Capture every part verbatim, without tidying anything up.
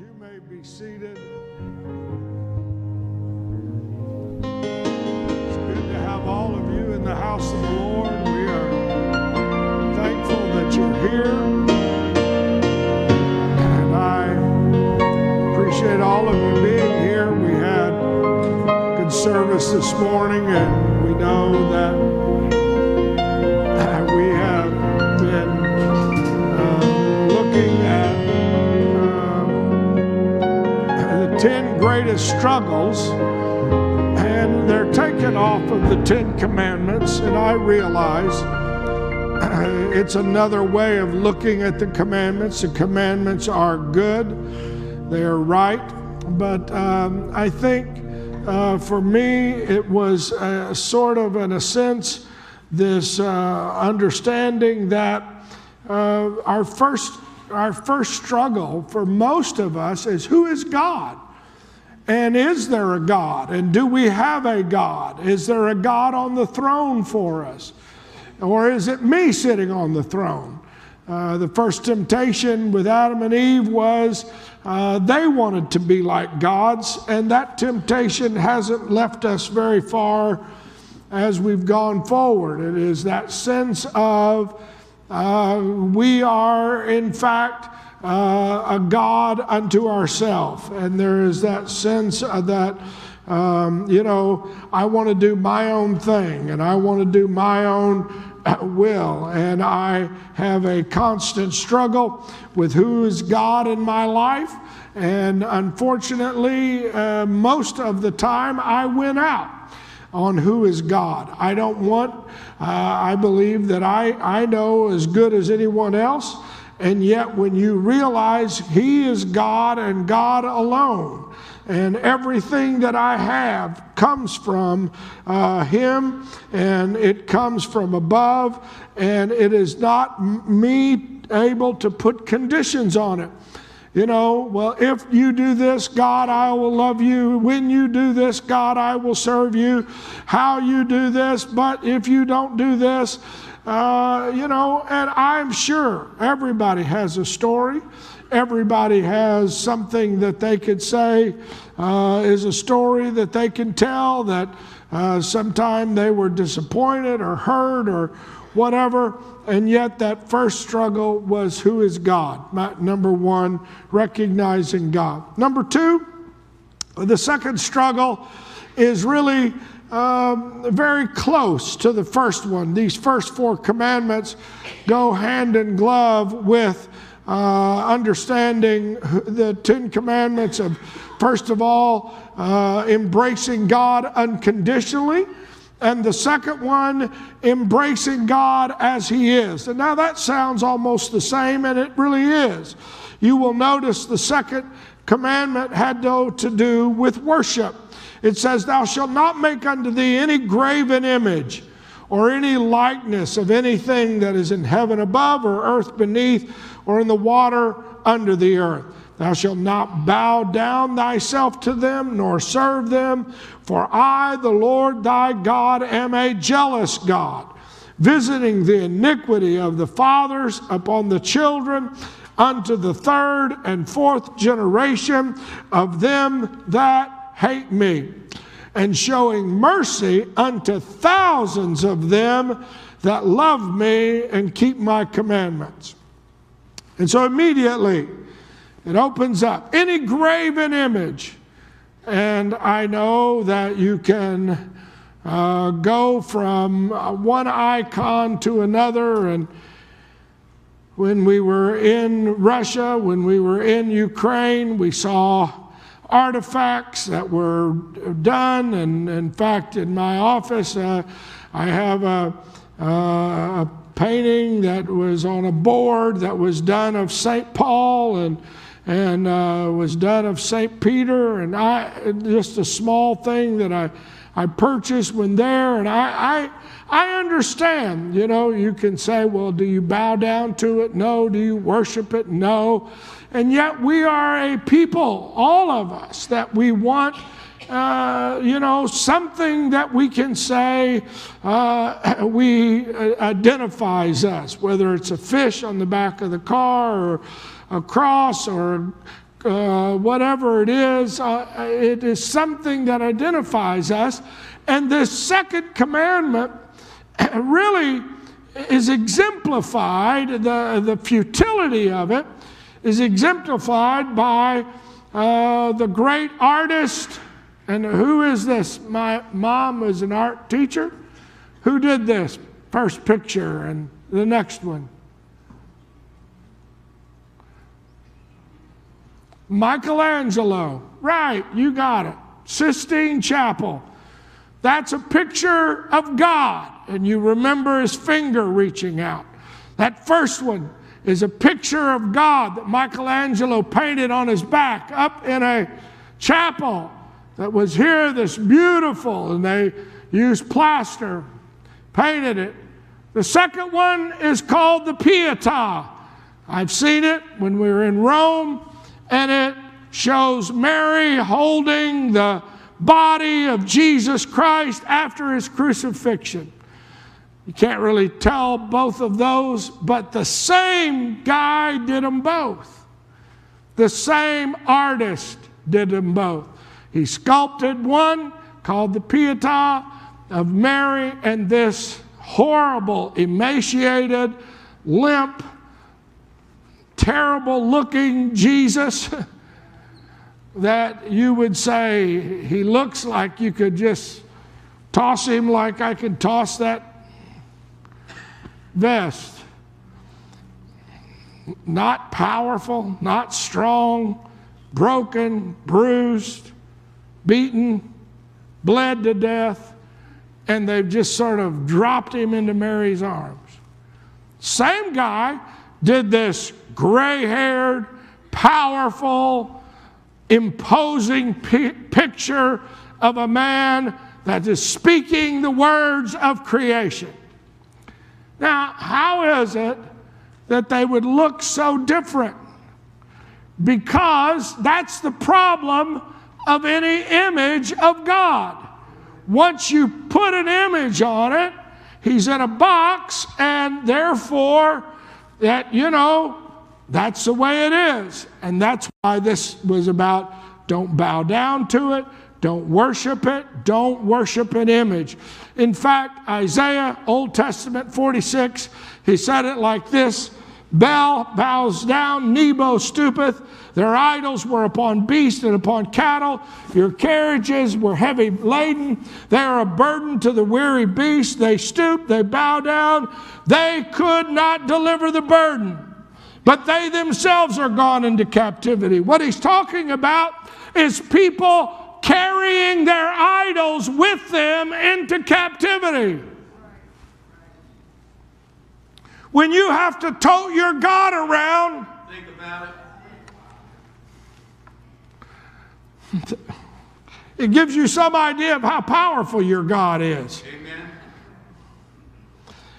You may be seated. It's good to have all of you in the house of the Lord. We are thankful that you're here. And I appreciate all of you being here. We had a good service this morning, and we know that ten greatest struggles, and they're taken off of the Ten Commandments, and I realize uh, it's another way of looking at the commandments. The commandments are good, they are right, but um, I think uh, for me it was a, sort of, in a sense, this uh, understanding that uh, our first our first struggle for most of us is, who is God? And is there a God? And do we have a God? Is there a God on the throne for us? Or is it me sitting on the throne? Uh, the first temptation with Adam and Eve was uh, they wanted to be like gods, and that temptation hasn't left us very far as we've gone forward. It is that sense of uh, we are, in fact, Uh, a God unto ourselves. And there is that sense of that, um, you know, I want to do my own thing, and I want to do my own will. And I have a constant struggle with who is God in my life. And unfortunately, uh, most of the time I win out on who is God. I don't want, uh, I believe that I, I know as good as anyone else. And yet when you realize He is God and God alone, and everything that I have comes from uh, Him, and it comes from above, and it is not me able to put conditions on it. You know, well, if you do this, God, I will love you. When you do this, God, I will serve you. How you do this, but if you don't do this, Uh, you know, and I'm sure everybody has a story. Everybody has something that they could say uh, is a story that they can tell, that uh, sometime they were disappointed or hurt or whatever. And yet that first struggle was, who is God? My, number one, recognizing God. Number two, the second struggle is really Um, very close to the first one. These first four commandments go hand in glove with uh, understanding the Ten Commandments of, first of all, uh, embracing God unconditionally, and the second one, embracing God as He is. And now that sounds almost the same, and it really is. You will notice the second commandment had no to do with worship. It says, thou shalt not make unto thee any graven image or any likeness of anything that is in heaven above or earth beneath or in the water under the earth. Thou shalt not bow down thyself to them nor serve them, for I, the Lord thy God, am a jealous God, visiting the iniquity of the fathers upon the children unto the third and fourth generation of them that hate me, and showing mercy unto thousands of them that love me and keep my commandments. And so immediately it opens up any graven image. And I know that you can uh, go from one icon to another. And when we were in Russia, when we were in Ukraine, we saw artifacts that were done. And in fact, in my office, uh, I have a, uh, a painting that was on a board that was done of Saint Paul and and uh, was done of Saint Peter, and I just a small thing that I I purchased when there. And I I, I understand, you know, you can say, well, do you bow down to it? No. Do you worship it? No. And yet we are a people, all of us, that we want, uh, you know, something that we can say uh, we uh, identifies us, whether it's a fish on the back of the car or a cross or uh, whatever it is, uh, it is something that identifies us. And this second commandment really is exemplified, the, the futility of it is exemplified by uh, the great artist. And who is this? My mom was an art teacher. Who did this? First picture and the next one. Michelangelo. Right, you got it. Sistine Chapel. That's a picture of God. And you remember his finger reaching out. That first one is a picture of God that Michelangelo painted on his back up in a chapel that was here, this beautiful, and they used plaster, painted it. The second one is called the Pietà. I've seen it when we were in Rome, and it shows Mary holding the body of Jesus Christ after his crucifixion. You can't really tell both of those, but the same guy did them both. The same artist did them both. He sculpted one called the Pietà of Mary, and this horrible, emaciated, limp, terrible-looking Jesus that you would say, he looks like you could just toss him like I could toss that vest. Not powerful, not strong, broken, bruised, beaten, bled to death, and they've just sort of dropped him into Mary's arms. Same guy did this gray-haired, powerful, imposing pi- picture of a man that is speaking the words of creation. Now, how is it that they would look so different? Because that's the problem of any image of God. Once you put an image on it, he's in a box, and therefore, that, you know, that's the way it is. And that's why this was about don't bow down to it, don't worship it, don't worship an image. In fact, Isaiah, Old Testament forty-six, he said it like this: Baal bows down, Nebo stoopeth. Their idols were upon beasts and upon cattle. Your carriages were heavy laden. They are a burden to the weary beast. They stoop, they bow down. They could not deliver the burden, but they themselves are gone into captivity. What he's talking about is people carrying their idols with them into captivity. When you have to tote your God around, think about it. It gives you some idea of how powerful your God is. Amen.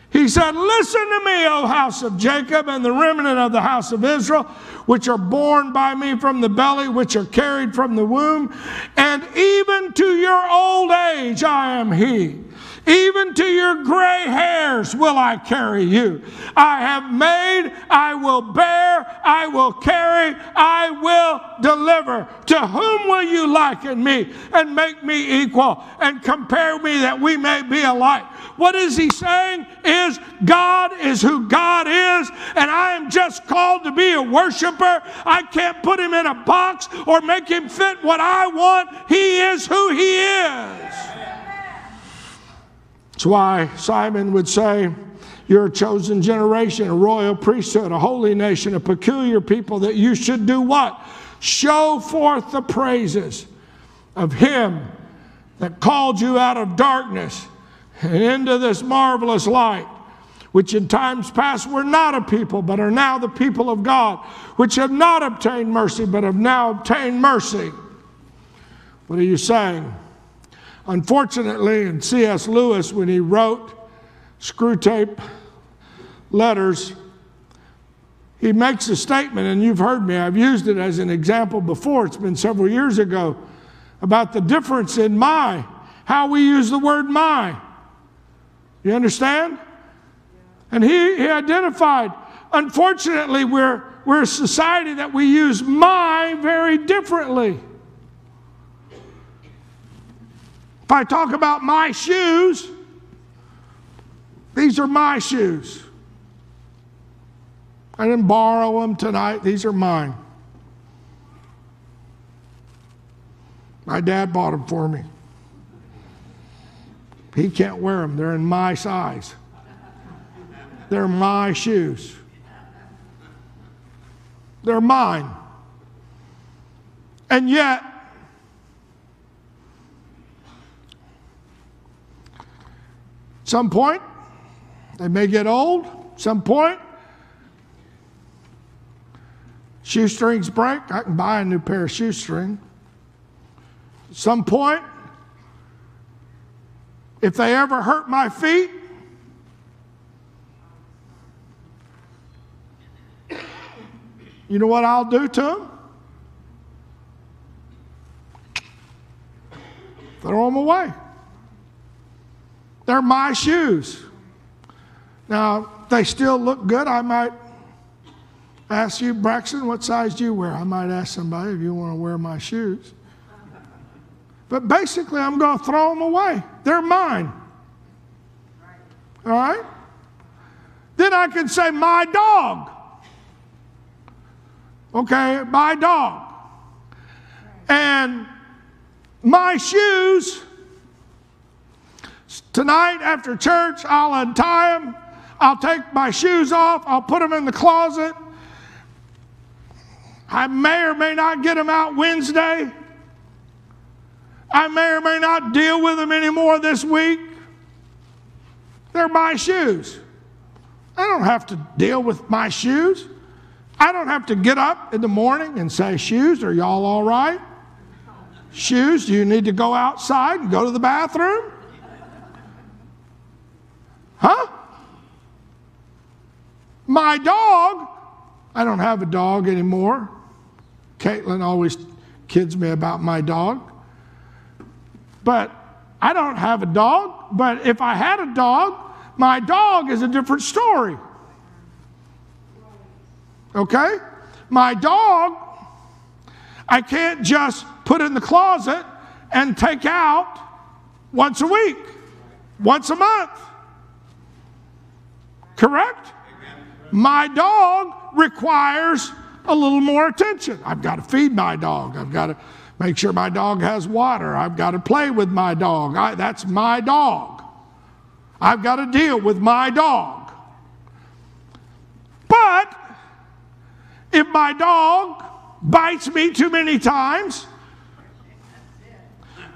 He said, listen to me, O house of Jacob, and the remnant of the house of Israel, which are born by me from the belly, which are carried from the womb. And even to your old age I am he. Even to your gray hairs will I carry you. I have made, I will bear, I will carry, I will deliver. To whom will you liken me and make me equal and compare me that we may be alike? What is he saying is God is who God is, and I am just called to be a worshiper. I can't put him in a box or make him fit what I want. He is who he is. That's why Simon would say, you're a chosen generation, a royal priesthood, a holy nation, a peculiar people, that you should do what? Show forth the praises of him that called you out of darkness and into this marvelous light, which in times past were not a people, but are now the people of God, which have not obtained mercy, but have now obtained mercy. What are you saying? Unfortunately, in C S Lewis, when he wrote Screw Tape Letters, he makes a statement, and you've heard me, I've used it as an example before, it's been several years ago, about the difference in my, how we use the word my. You understand? And he, he identified, unfortunately, we're we're a society that we use my very differently. If I talk about my shoes, these are my shoes. I didn't borrow them tonight. These are mine. My dad bought them for me. He can't wear them. They're in my size. They're my shoes. They're mine. And yet, at some point, they may get old. At some point, shoestrings break. I can buy a new pair of shoestring. At some point, if they ever hurt my feet, you know what I'll do to them? Throw them away. They're my shoes. Now, if they still look good, I might ask you, Braxton, what size do you wear? I might ask somebody if you want to wear my shoes. But basically, I'm going to throw them away. They're mine. All right? Then I can say, my dog. Okay, my dog. And my shoes, tonight after church, I'll untie them. I'll take my shoes off. I'll put them in the closet. I may or may not get them out Wednesday. I may or may not deal with them anymore this week. They're my shoes. I don't have to deal with my shoes. I don't have to get up in the morning and say, shoes, are y'all all right? Shoes, do you need to go outside and go to the bathroom? Huh? My dog, I don't have a dog anymore. Caitlin always kids me about my dog. But I don't have a dog. But if I had a dog, my dog is a different story. Okay? My dog, I can't just put in the closet and take out once a week, once a month. Correct? My dog requires a little more attention. I've got to feed my dog. I've got to make sure my dog has water. I've got to play with my dog. I, that's my dog. I've got to deal with my dog. But if my dog bites me too many times,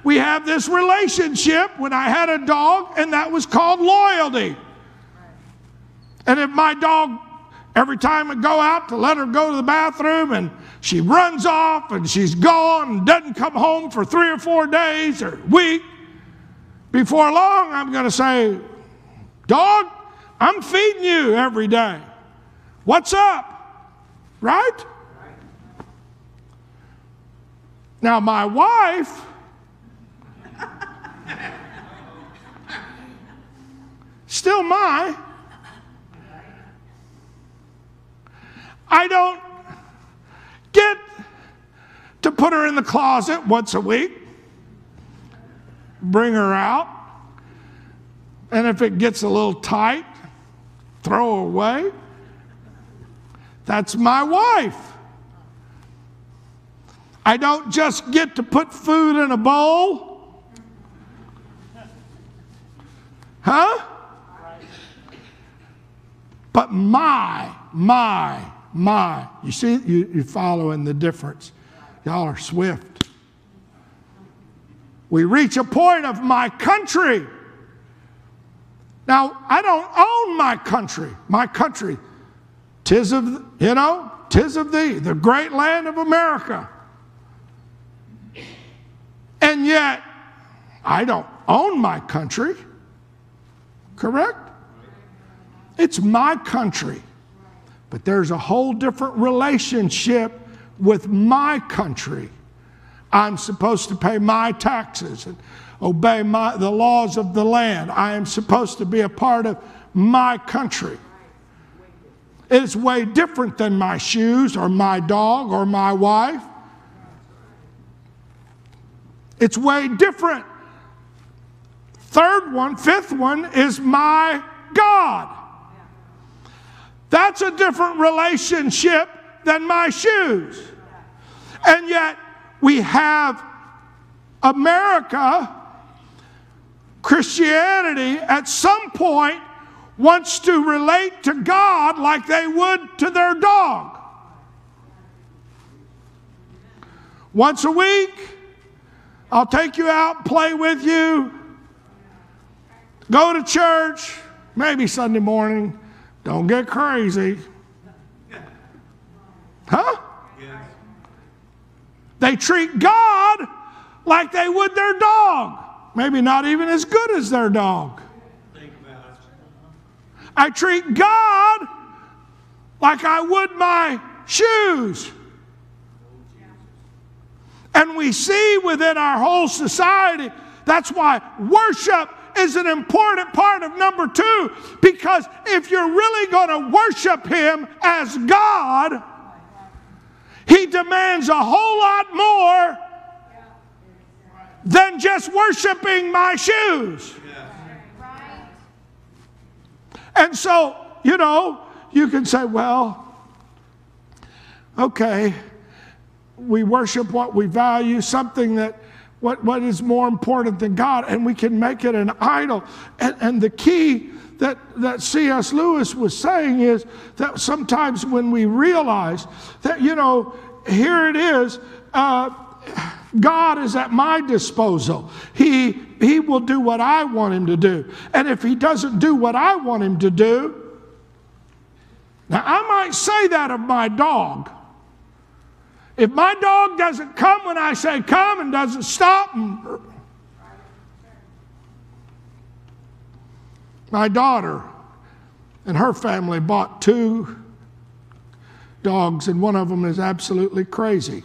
we have this relationship. When I had a dog, and that was called loyalty. And if my dog, every time I go out to let her go to the bathroom, and she runs off and she's gone and doesn't come home for three or four days or a week, before long I'm going to say, dog, I'm feeding you every day. What's up? Right? Now, my wife, still my, I don't get to put her in the closet once a week, bring her out, and if it gets a little tight, throw her away. That's my wife. I don't just get to put food in a bowl. Huh? But my, my, my. You see, you, you're following the difference. Y'all are swift. We reach a point of my country. Now, I don't own my country. My country. Tis of, you know, tis of thee, the great land of America. And yet, I don't own my country. Correct? It's my country. But there's a whole different relationship with my country. I'm supposed to pay my taxes and obey my, the laws of the land. I am supposed to be a part of my country. is way different than my shoes or my dog or my wife. It's way different. Third one, fifth one is my God. That's a different relationship than my shoes. And yet we have America, Christianity at some point wants to relate to God like they would to their dog. Once a week, I'll take you out, play with you, go to church, maybe Sunday morning. Don't get crazy. Huh? Yes. They treat God like they would their dog. Maybe not even as good as their dog. Think about it. I treat God like I would my shoes. And we see within our whole society, that's why worship is an important part of number two, because if you're really going to worship him as God, he demands a whole lot more than just worshiping my shoes. And so, you know, you can say, well, okay, we worship what we value, something that What, what is more important than God? And we can make it an idol. And, and the key that, that C S Lewis was saying is that sometimes when we realize that, you know, here it is, uh, God is at my disposal. He, he will do what I want him to do. And if he doesn't do what I want him to do, now I might say that of my dog. If my dog doesn't come when I say come and doesn't stop, and my daughter and her family bought two dogs, and one of them is absolutely crazy.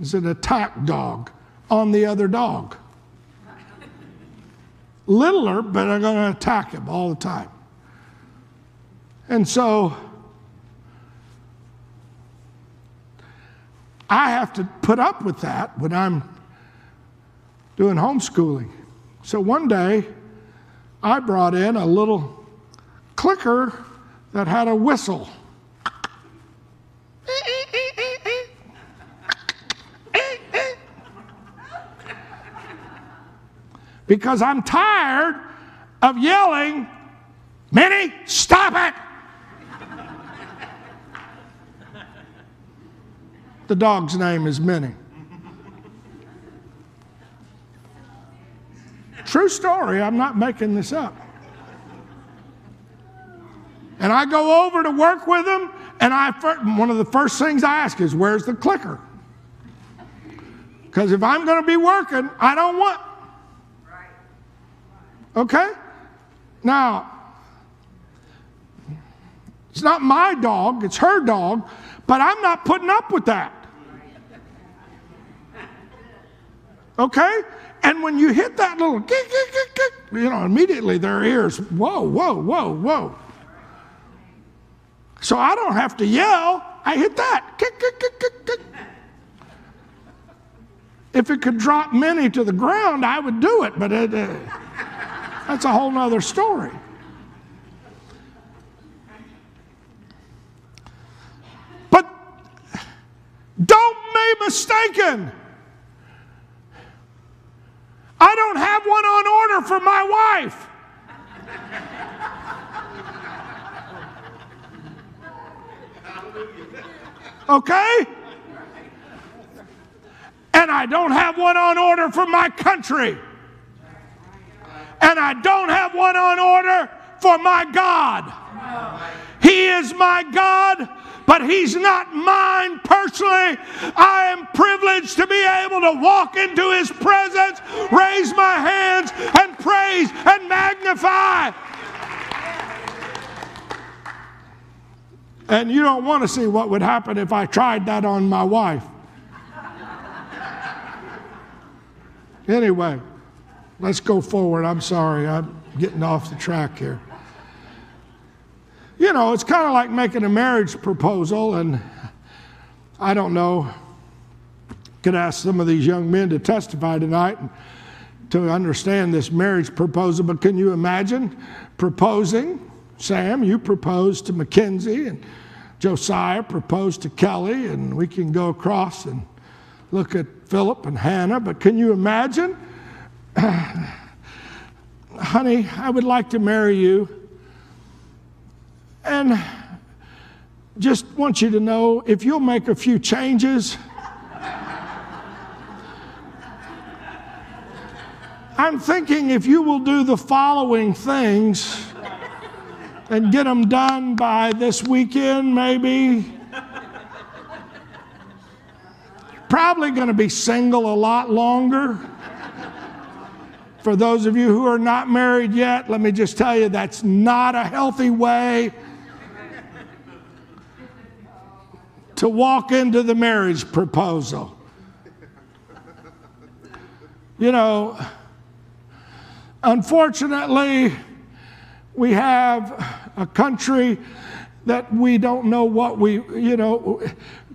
It's an attack dog on the other dog. Littler, but they're going to attack him all the time. And so I have to put up with that when I'm doing homeschooling. So one day I brought in a little clicker that had a whistle. Because I'm tired of yelling, "Minnie, stop it!" The dog's name is Minnie. True story, I'm not making this up. And I go over to work with him, and I one of the first things I ask is, where's the clicker? Because if I'm going to be working, I don't want. Okay? Now, it's not my dog, it's her dog, but I'm not putting up with that. Okay? And when you hit that little kick, kick, kick, kick, you know, immediately their ears, whoa, whoa, whoa, whoa. So I don't have to yell, I hit that. Kick, kick, kick, kick, kick. If it could drop Minnie to the ground, I would do it, but it, uh, that's a whole nother story. Don't be mistaken. I don't have one on order for my wife. Okay? And I don't have one on order for my country. And I don't have one on order for my God. He is my God. But he's not mine personally. I am privileged to be able to walk into his presence, raise my hands, and praise and magnify. And you don't want to see what would happen if I tried that on my wife. Anyway, Let's go forward. I'm sorry, I'm getting off the track here. You know, it's kind of like making a marriage proposal, and I don't know, could ask some of these young men to testify tonight to understand this marriage proposal, but can you imagine proposing? Sam, you proposed to Mackenzie, and Josiah proposed to Kelly, and we can go across and look at Philip and Hannah, but can you imagine? Honey, I would like to marry you. And just want you to know, if you'll make a few changes, I'm thinking if you will do the following things and get them done by this weekend, maybe. Probably going to be single a lot longer. For those of you who are not married yet, let me just tell you, that's not a healthy way to walk into the marriage proposal. You know, unfortunately, we have a country that we don't know what we, you know,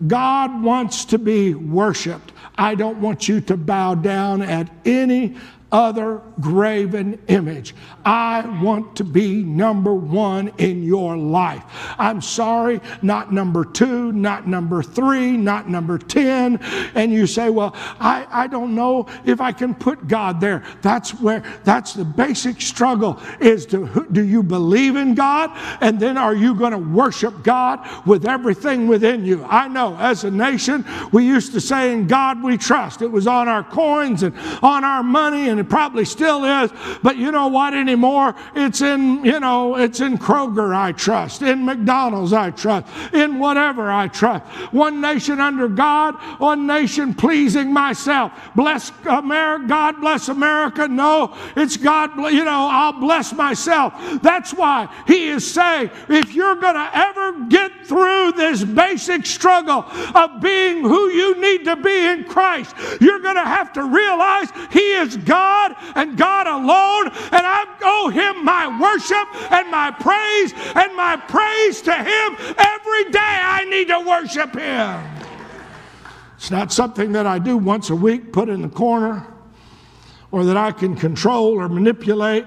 God wants to be worshiped. I don't want you to bow down at any other graven image. I want to be number one in your life. I'm sorry, not number two, not number three, not number ten. And you say, well, I, I don't know if I can put God there. That's where, that's the basic struggle, is to, do you believe in God? And then are you going to worship God with everything within you? I know as a nation, we used to say, in God we trust. It was on our coins and on our money, and it probably still is, but you know what anymore? It's in, you know, it's in Kroger I trust, in McDonald's I trust, in whatever I trust. One nation under God, one nation pleasing myself. Bless America, God bless America. No, it's God, you know, I'll bless myself. That's why he is saying, if you're going to ever get through this basic struggle of being who you need to be in Christ, you're going to have to realize he is God. God and God alone, and I owe him my worship and my praise and my praise to him every day. I need to worship him. It's not something that I do once a week, put in the corner, or that I can control or manipulate.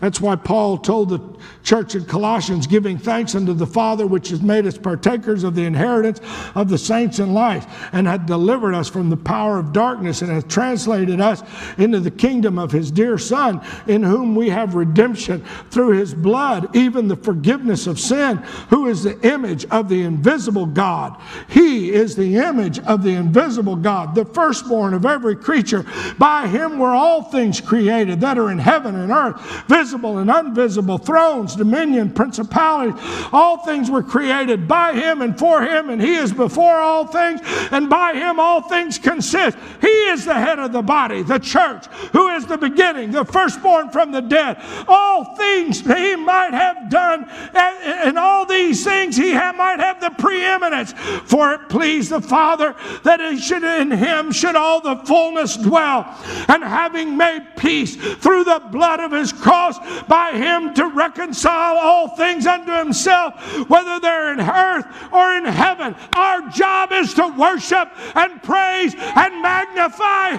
That's why Paul told the church in Colossians, giving thanks unto the Father, which has made us partakers of the inheritance of the saints in light, and hath delivered us from the power of darkness, and hath translated us into the kingdom of his dear Son, in whom we have redemption through his blood, even the forgiveness of sin, who is the image of the invisible God. He is the image of the invisible God, the firstborn of every creature. By him were all things created that are in heaven and earth, visible and invisible, thrones, dominion, principalities. All things were created by him and for him, and he is before all things, and by him all things consist. He is the head of the body, the church, who is the beginning, the firstborn from the dead. All things he might have done, and, and all these things he ha- might have the preeminence, for it pleased the Father that it should, in him should all the fullness dwell, and having made peace through the blood of his cross, by him to reconcile all things unto himself, whether they're in earth or in heaven. Our job is to worship and praise and magnify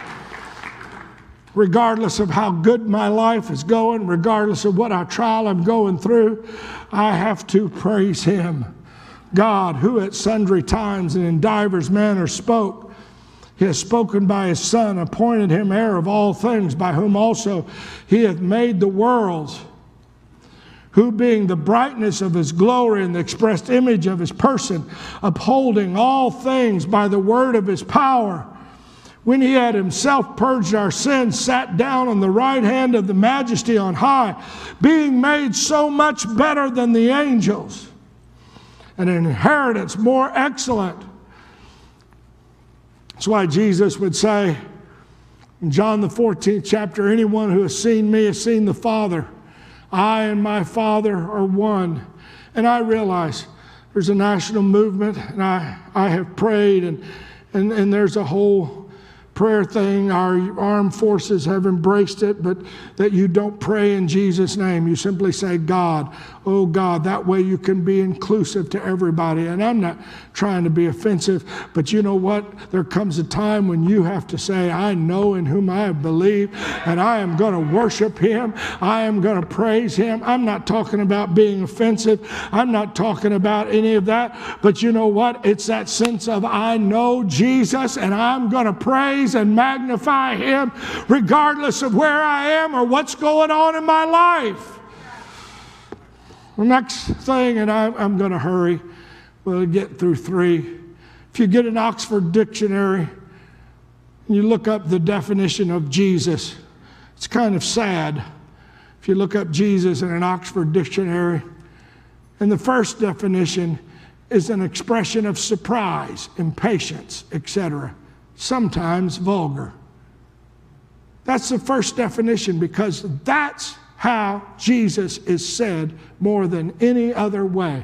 him. Regardless of how good my life is going, regardless of what trial I'm going through, I have to praise him. God, who at sundry times and in divers manners spoke, he has spoken by his Son, appointed him heir of all things, by whom also he hath made the worlds, who being the brightness of his glory and the express image of his person, upholding all things by the word of his power, when he had himself purged our sins, sat down on the right hand of the majesty on high, being made so much better than the angels, an inheritance more excellent. That's why Jesus would say in John the fourteenth chapter, anyone who has seen me has seen the Father. I and my Father are one. And I realize there's a national movement, and I, I have prayed, and, and, and there's a whole prayer thing. Our armed forces have embraced it, but that you don't pray in Jesus' name. You simply say, God, oh God. That way you can be inclusive to everybody. And I'm not trying to be offensive, but you know what? There comes a time when you have to say, I know in whom I have believed, and I am going to worship him. I am going to praise him. I'm not talking about being offensive. I'm not talking about any of that. But you know what? It's that sense of I know Jesus, and I'm going to praise and magnify him regardless of where I am or what's going on in my life. The next thing, and I, I'm going to hurry. We'll get through three. If you get an Oxford dictionary and you look up the definition of Jesus, it's kind of sad. If you look up Jesus in an Oxford dictionary, and the first definition is an expression of surprise, impatience, et cetera, sometimes vulgar. That's the first definition, because that's how Jesus is said more than any other way.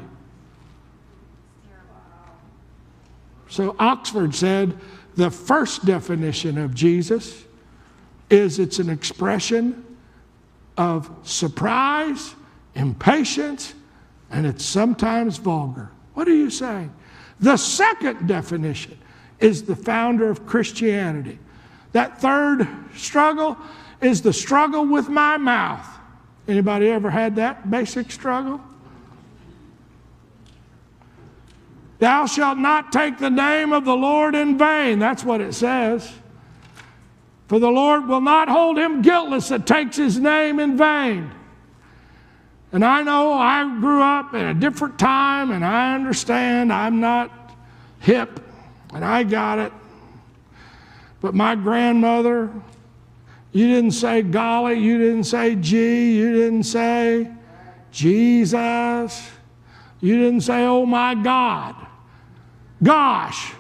So Oxford said the first definition of Jesus is it's an expression of surprise, impatience, and it's sometimes vulgar. What are you saying? The second definition is the founder of Christianity. That third struggle is the struggle with my mouth. Anybody ever had that basic struggle? Thou shalt not take the name of the Lord in vain. That's what it says. For the Lord will not hold him guiltless that takes his name in vain. And I know I grew up in a different time, and I understand I'm not hip, and I got it. But my grandmother, you didn't say golly, you didn't say gee, you didn't say Jesus. You didn't say, oh my God, gosh.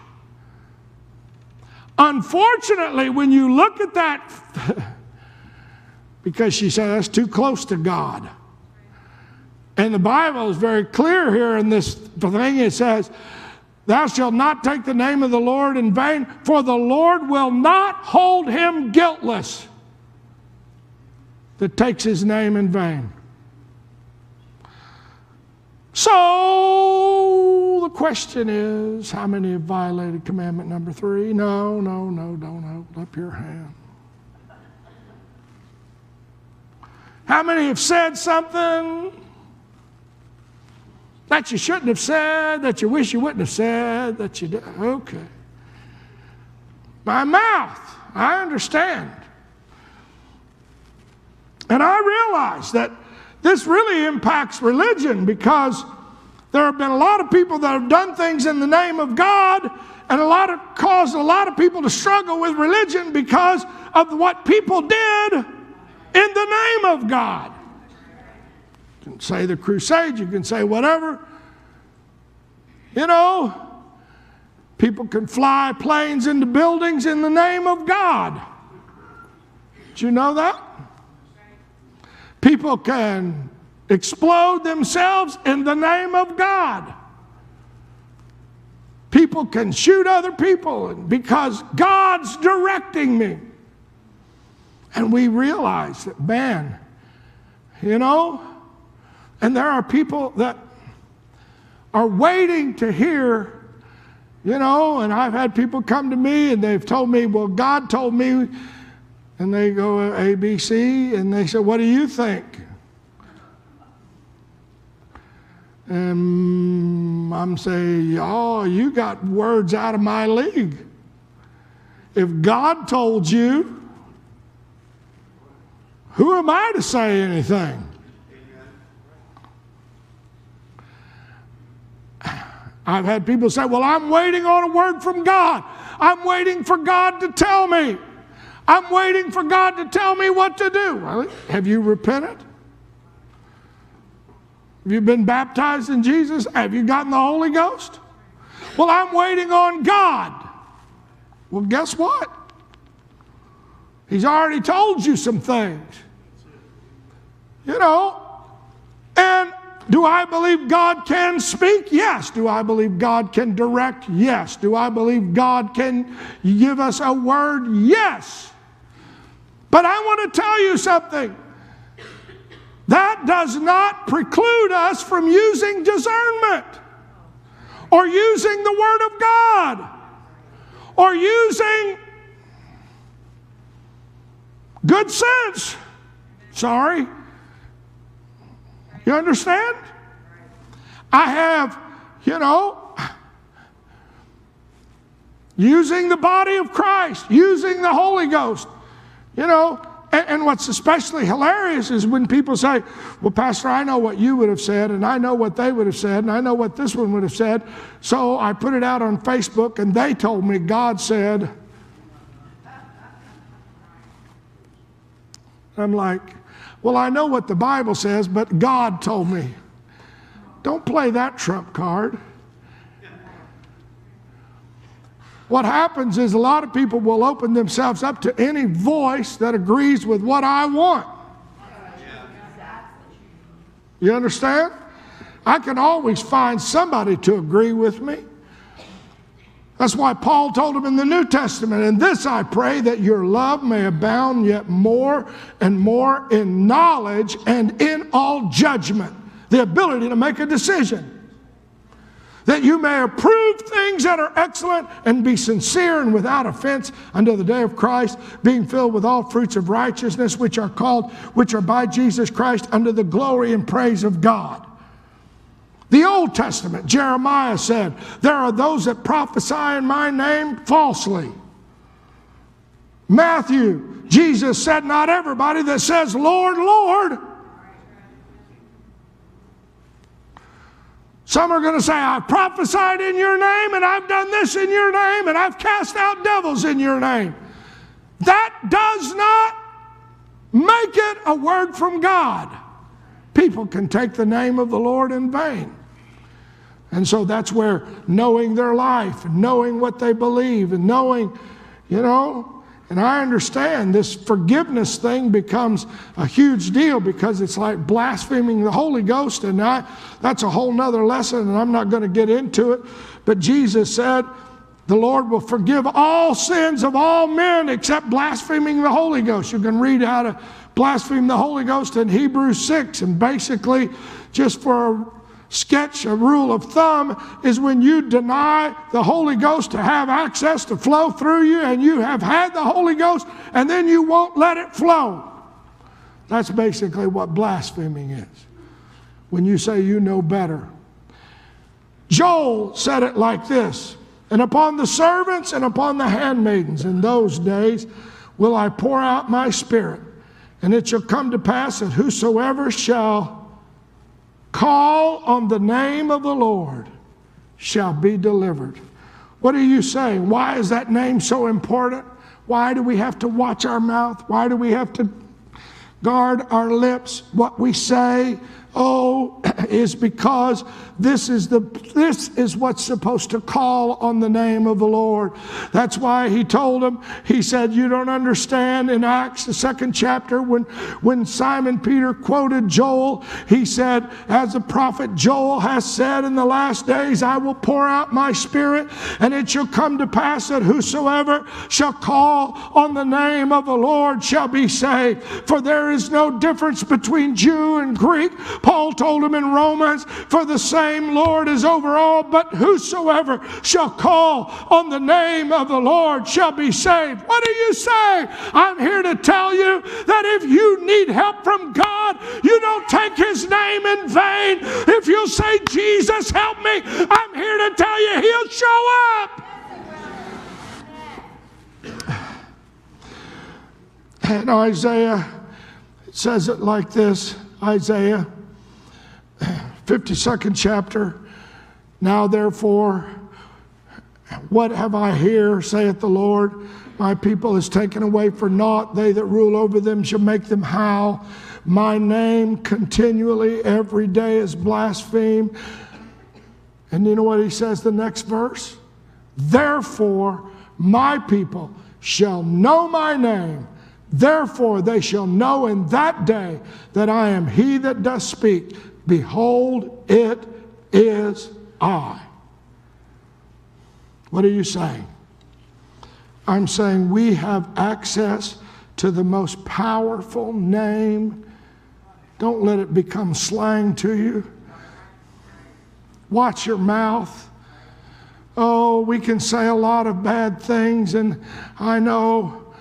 Unfortunately, when you look at that, because she said that's too close to God. And the Bible is very clear here in this thing. It says, thou shalt not take the name of the Lord in vain, for the Lord will not hold him guiltless that takes his name in vain. So the question is, how many have violated commandment number three? No, no, no, don't hold up your hand. How many have said something that you shouldn't have said, that you wish you wouldn't have said, that you did? Okay. My mouth, I understand. And I realize that this really impacts religion, because there have been a lot of people that have done things in the name of God, and a lot of caused a lot of people to struggle with religion because of what people did in the name of God. You can say the crusade, you can say whatever. You know, people can fly planes into buildings in the name of God. Did you know that? People can explode themselves in the name of God. People can shoot other people because God's directing me. And we realize that, man, you know, and there are people that are waiting to hear, you know, and I've had people come to me and they've told me, well, God told me. And they go A, B, C, and they say, what do you think? And I'm saying, oh, you got words out of my league. If God told you, who am I to say anything? I've had people say, well, I'm waiting on a word from God. I'm waiting for God to tell me. I'm waiting for God to tell me what to do. Well, have you repented? Have you been baptized in Jesus? Have you gotten the Holy Ghost? Well, I'm waiting on God. Well, guess what? He's already told you some things. You know, and Do I believe God can speak? Yes. Do I believe God can direct? Yes. Do I believe God can give us a word? Yes. But I want to tell you something. That does not preclude us from using discernment or using the Word of God or using good sense. Sorry. You understand? I have, you know, using the body of Christ, using the Holy Ghost, you know. And, and what's especially hilarious is when people say, well, Pastor, I know what you would have said, and I know what they would have said, and I know what this one would have said, so I put it out on Facebook, and they told me God said. I'm like, well, I know what the Bible says, but God told me. Don't play that trump card. What happens is a lot of people will open themselves up to any voice that agrees with what I want. You understand? I can always find somebody to agree with me. That's why Paul told him in the New Testament, "In this I pray that your love may abound yet more and more in knowledge and in all judgment," the ability to make a decision. "That you may approve things that are excellent and be sincere and without offense until the day of Christ, being filled with all fruits of righteousness which are called, which are by Jesus Christ unto the glory and praise of God." The Old Testament, Jeremiah said, there are those that prophesy in my name falsely. Matthew, Jesus said, not everybody that says, Lord, Lord. Some are going to say, I've prophesied in your name, and I've done this in your name, and I've cast out devils in your name. That does not make it a word from God. People can take the name of the Lord in vain. And so that's where knowing their life, and knowing what they believe, and knowing, you know, and I understand this forgiveness thing becomes a huge deal because it's like blaspheming the Holy Ghost, and I, that's a whole nother lesson, and I'm not going to get into it. But Jesus said, the Lord will forgive all sins of all men except blaspheming the Holy Ghost. You can read how to blaspheme the Holy Ghost in Hebrews six. And basically, just for a sketch, a rule of thumb, is when you deny the Holy Ghost to have access to flow through you, and you have had the Holy Ghost, and then you won't let it flow. That's basically what blaspheming is. When you say you know better. Joel said it like this. And upon the servants and upon the handmaidens in those days will I pour out my spirit. And it shall come to pass that whosoever shall call on the name of the Lord shall be delivered. What are you saying? Why is that name so important? Why do we have to watch our mouth? Why do we have to guard our lips? What we say, oh, is because this is the this is what's supposed to call on the name of the Lord. That's why he told him, he said, you don't understand. In Acts, the second chapter, when, when Simon Peter quoted Joel, he said, as the prophet Joel has said, in the last days I will pour out my spirit, and it shall come to pass that whosoever shall call on the name of the Lord shall be saved. For there is no difference between Jew and Greek. Paul told him in Romans, for the same Lord is over all, but whosoever shall call on the name of the Lord shall be saved. What do you say? I'm here to tell you that if you need help from God, you don't take his name in vain. If you say, Jesus, help me, I'm here to tell you he'll show up. And Isaiah says it like this, Isaiah fifty-second chapter. Now therefore, what have I here, saith the Lord? My people is taken away for naught. They that rule over them shall make them howl. My name continually every day is blasphemed. And you know what he says the next verse? Therefore my people shall know my name. Therefore they shall know in that day that I am he that doth speak, Behold, it is I. What are you saying? I'm saying we have access to the most powerful name. Don't let it become slang to you. Watch your mouth. Oh, we can say a lot of bad things, and I know,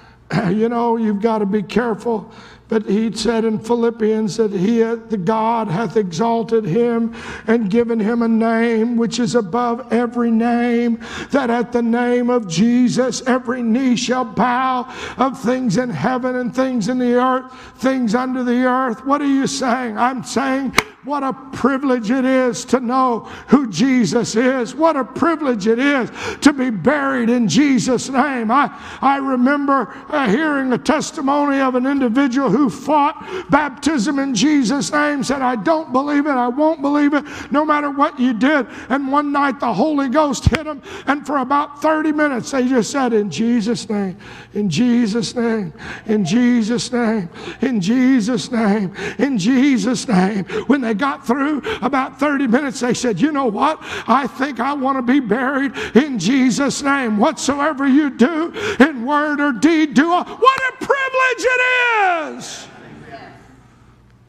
you know, you've got to be careful. But he said in Philippians that he, the God hath exalted him and given him a name which is above every name, that at the name of Jesus every knee shall bow, of things in heaven and things in the earth, things under the earth. What are you saying? I'm saying, what a privilege it is to know who Jesus is. What a privilege it is to be buried in Jesus' name. I, I remember uh, hearing a testimony of an individual who fought baptism in Jesus' name, said, I don't believe it, I won't believe it, no matter what you did. And one night the Holy Ghost hit him, and for about thirty minutes they just said, in Jesus' name, in Jesus' name, in Jesus' name, in Jesus' name, in Jesus' name. When they got through about thirty minutes, they said, you know what? I think I want to be buried in Jesus' name. Whatsoever you do in word or deed, do all. What a privilege it is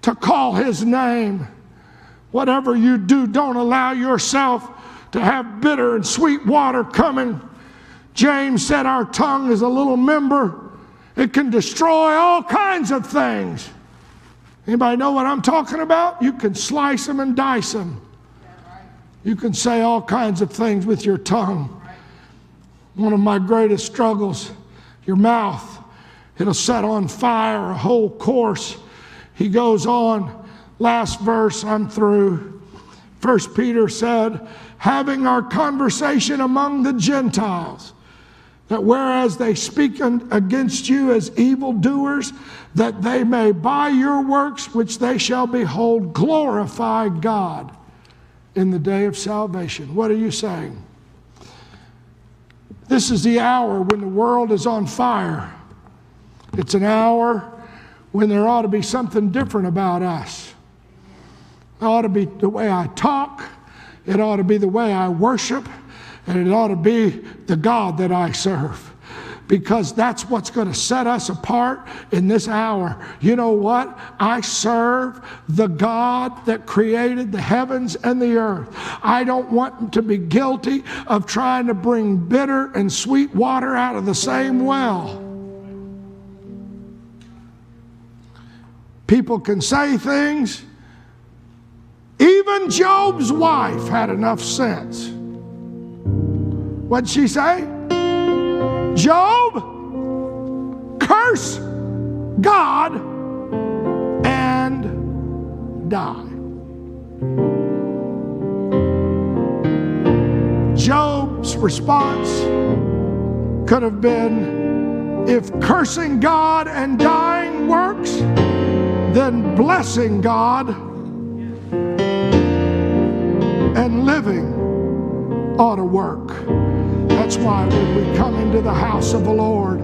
to call his name. Whatever you do, don't allow yourself to have bitter and sweet water coming. James said our tongue is a little member. It can destroy all kinds of things. Anybody know what I'm talking about? You can slice them and dice them. You can say all kinds of things with your tongue. One of my greatest struggles, your mouth. It'll set on fire a whole course. He goes on. Last verse, I'm through. First Peter said, having our conversation among the Gentiles, that whereas they speak against you as evildoers, that they may by your works which they shall behold glorify God in the day of salvation. What are you saying? This is the hour when the world is on fire. It's an hour when there ought to be something different about us. It ought to be the way I talk. It ought to be the way I worship. And it ought to be the God that I serve, because that's what's going to set us apart in this hour. You know what? I serve the God that created the heavens and the earth. I don't want to be guilty of trying to bring bitter and sweet water out of the same well. People can say things. Even Job's wife had enough sense. What'd she say? Job, curse God and die. Job's response could have been, if cursing God and dying works, then blessing God and living ought to work. That's why when we come into the house of the Lord,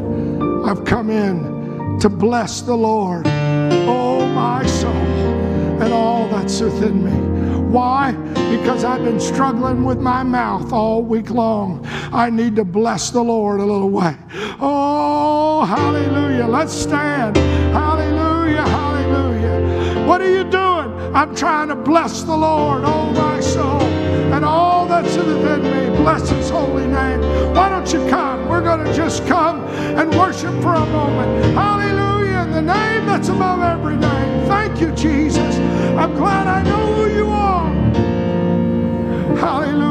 I've come in to bless the Lord, oh my soul, and all that's within me. Why? Because I've been struggling with my mouth all week long. I need to bless the Lord a little way. Oh, hallelujah. Let's stand. Hallelujah, hallelujah. What are you doing? I'm trying to bless the Lord, oh my soul, and all that's within me. Bless his holy name. Why don't you come? We're going to just come and worship for a moment. Hallelujah, in the name that's above every name. Thank you, Jesus. I'm glad I know who you are. Hallelujah.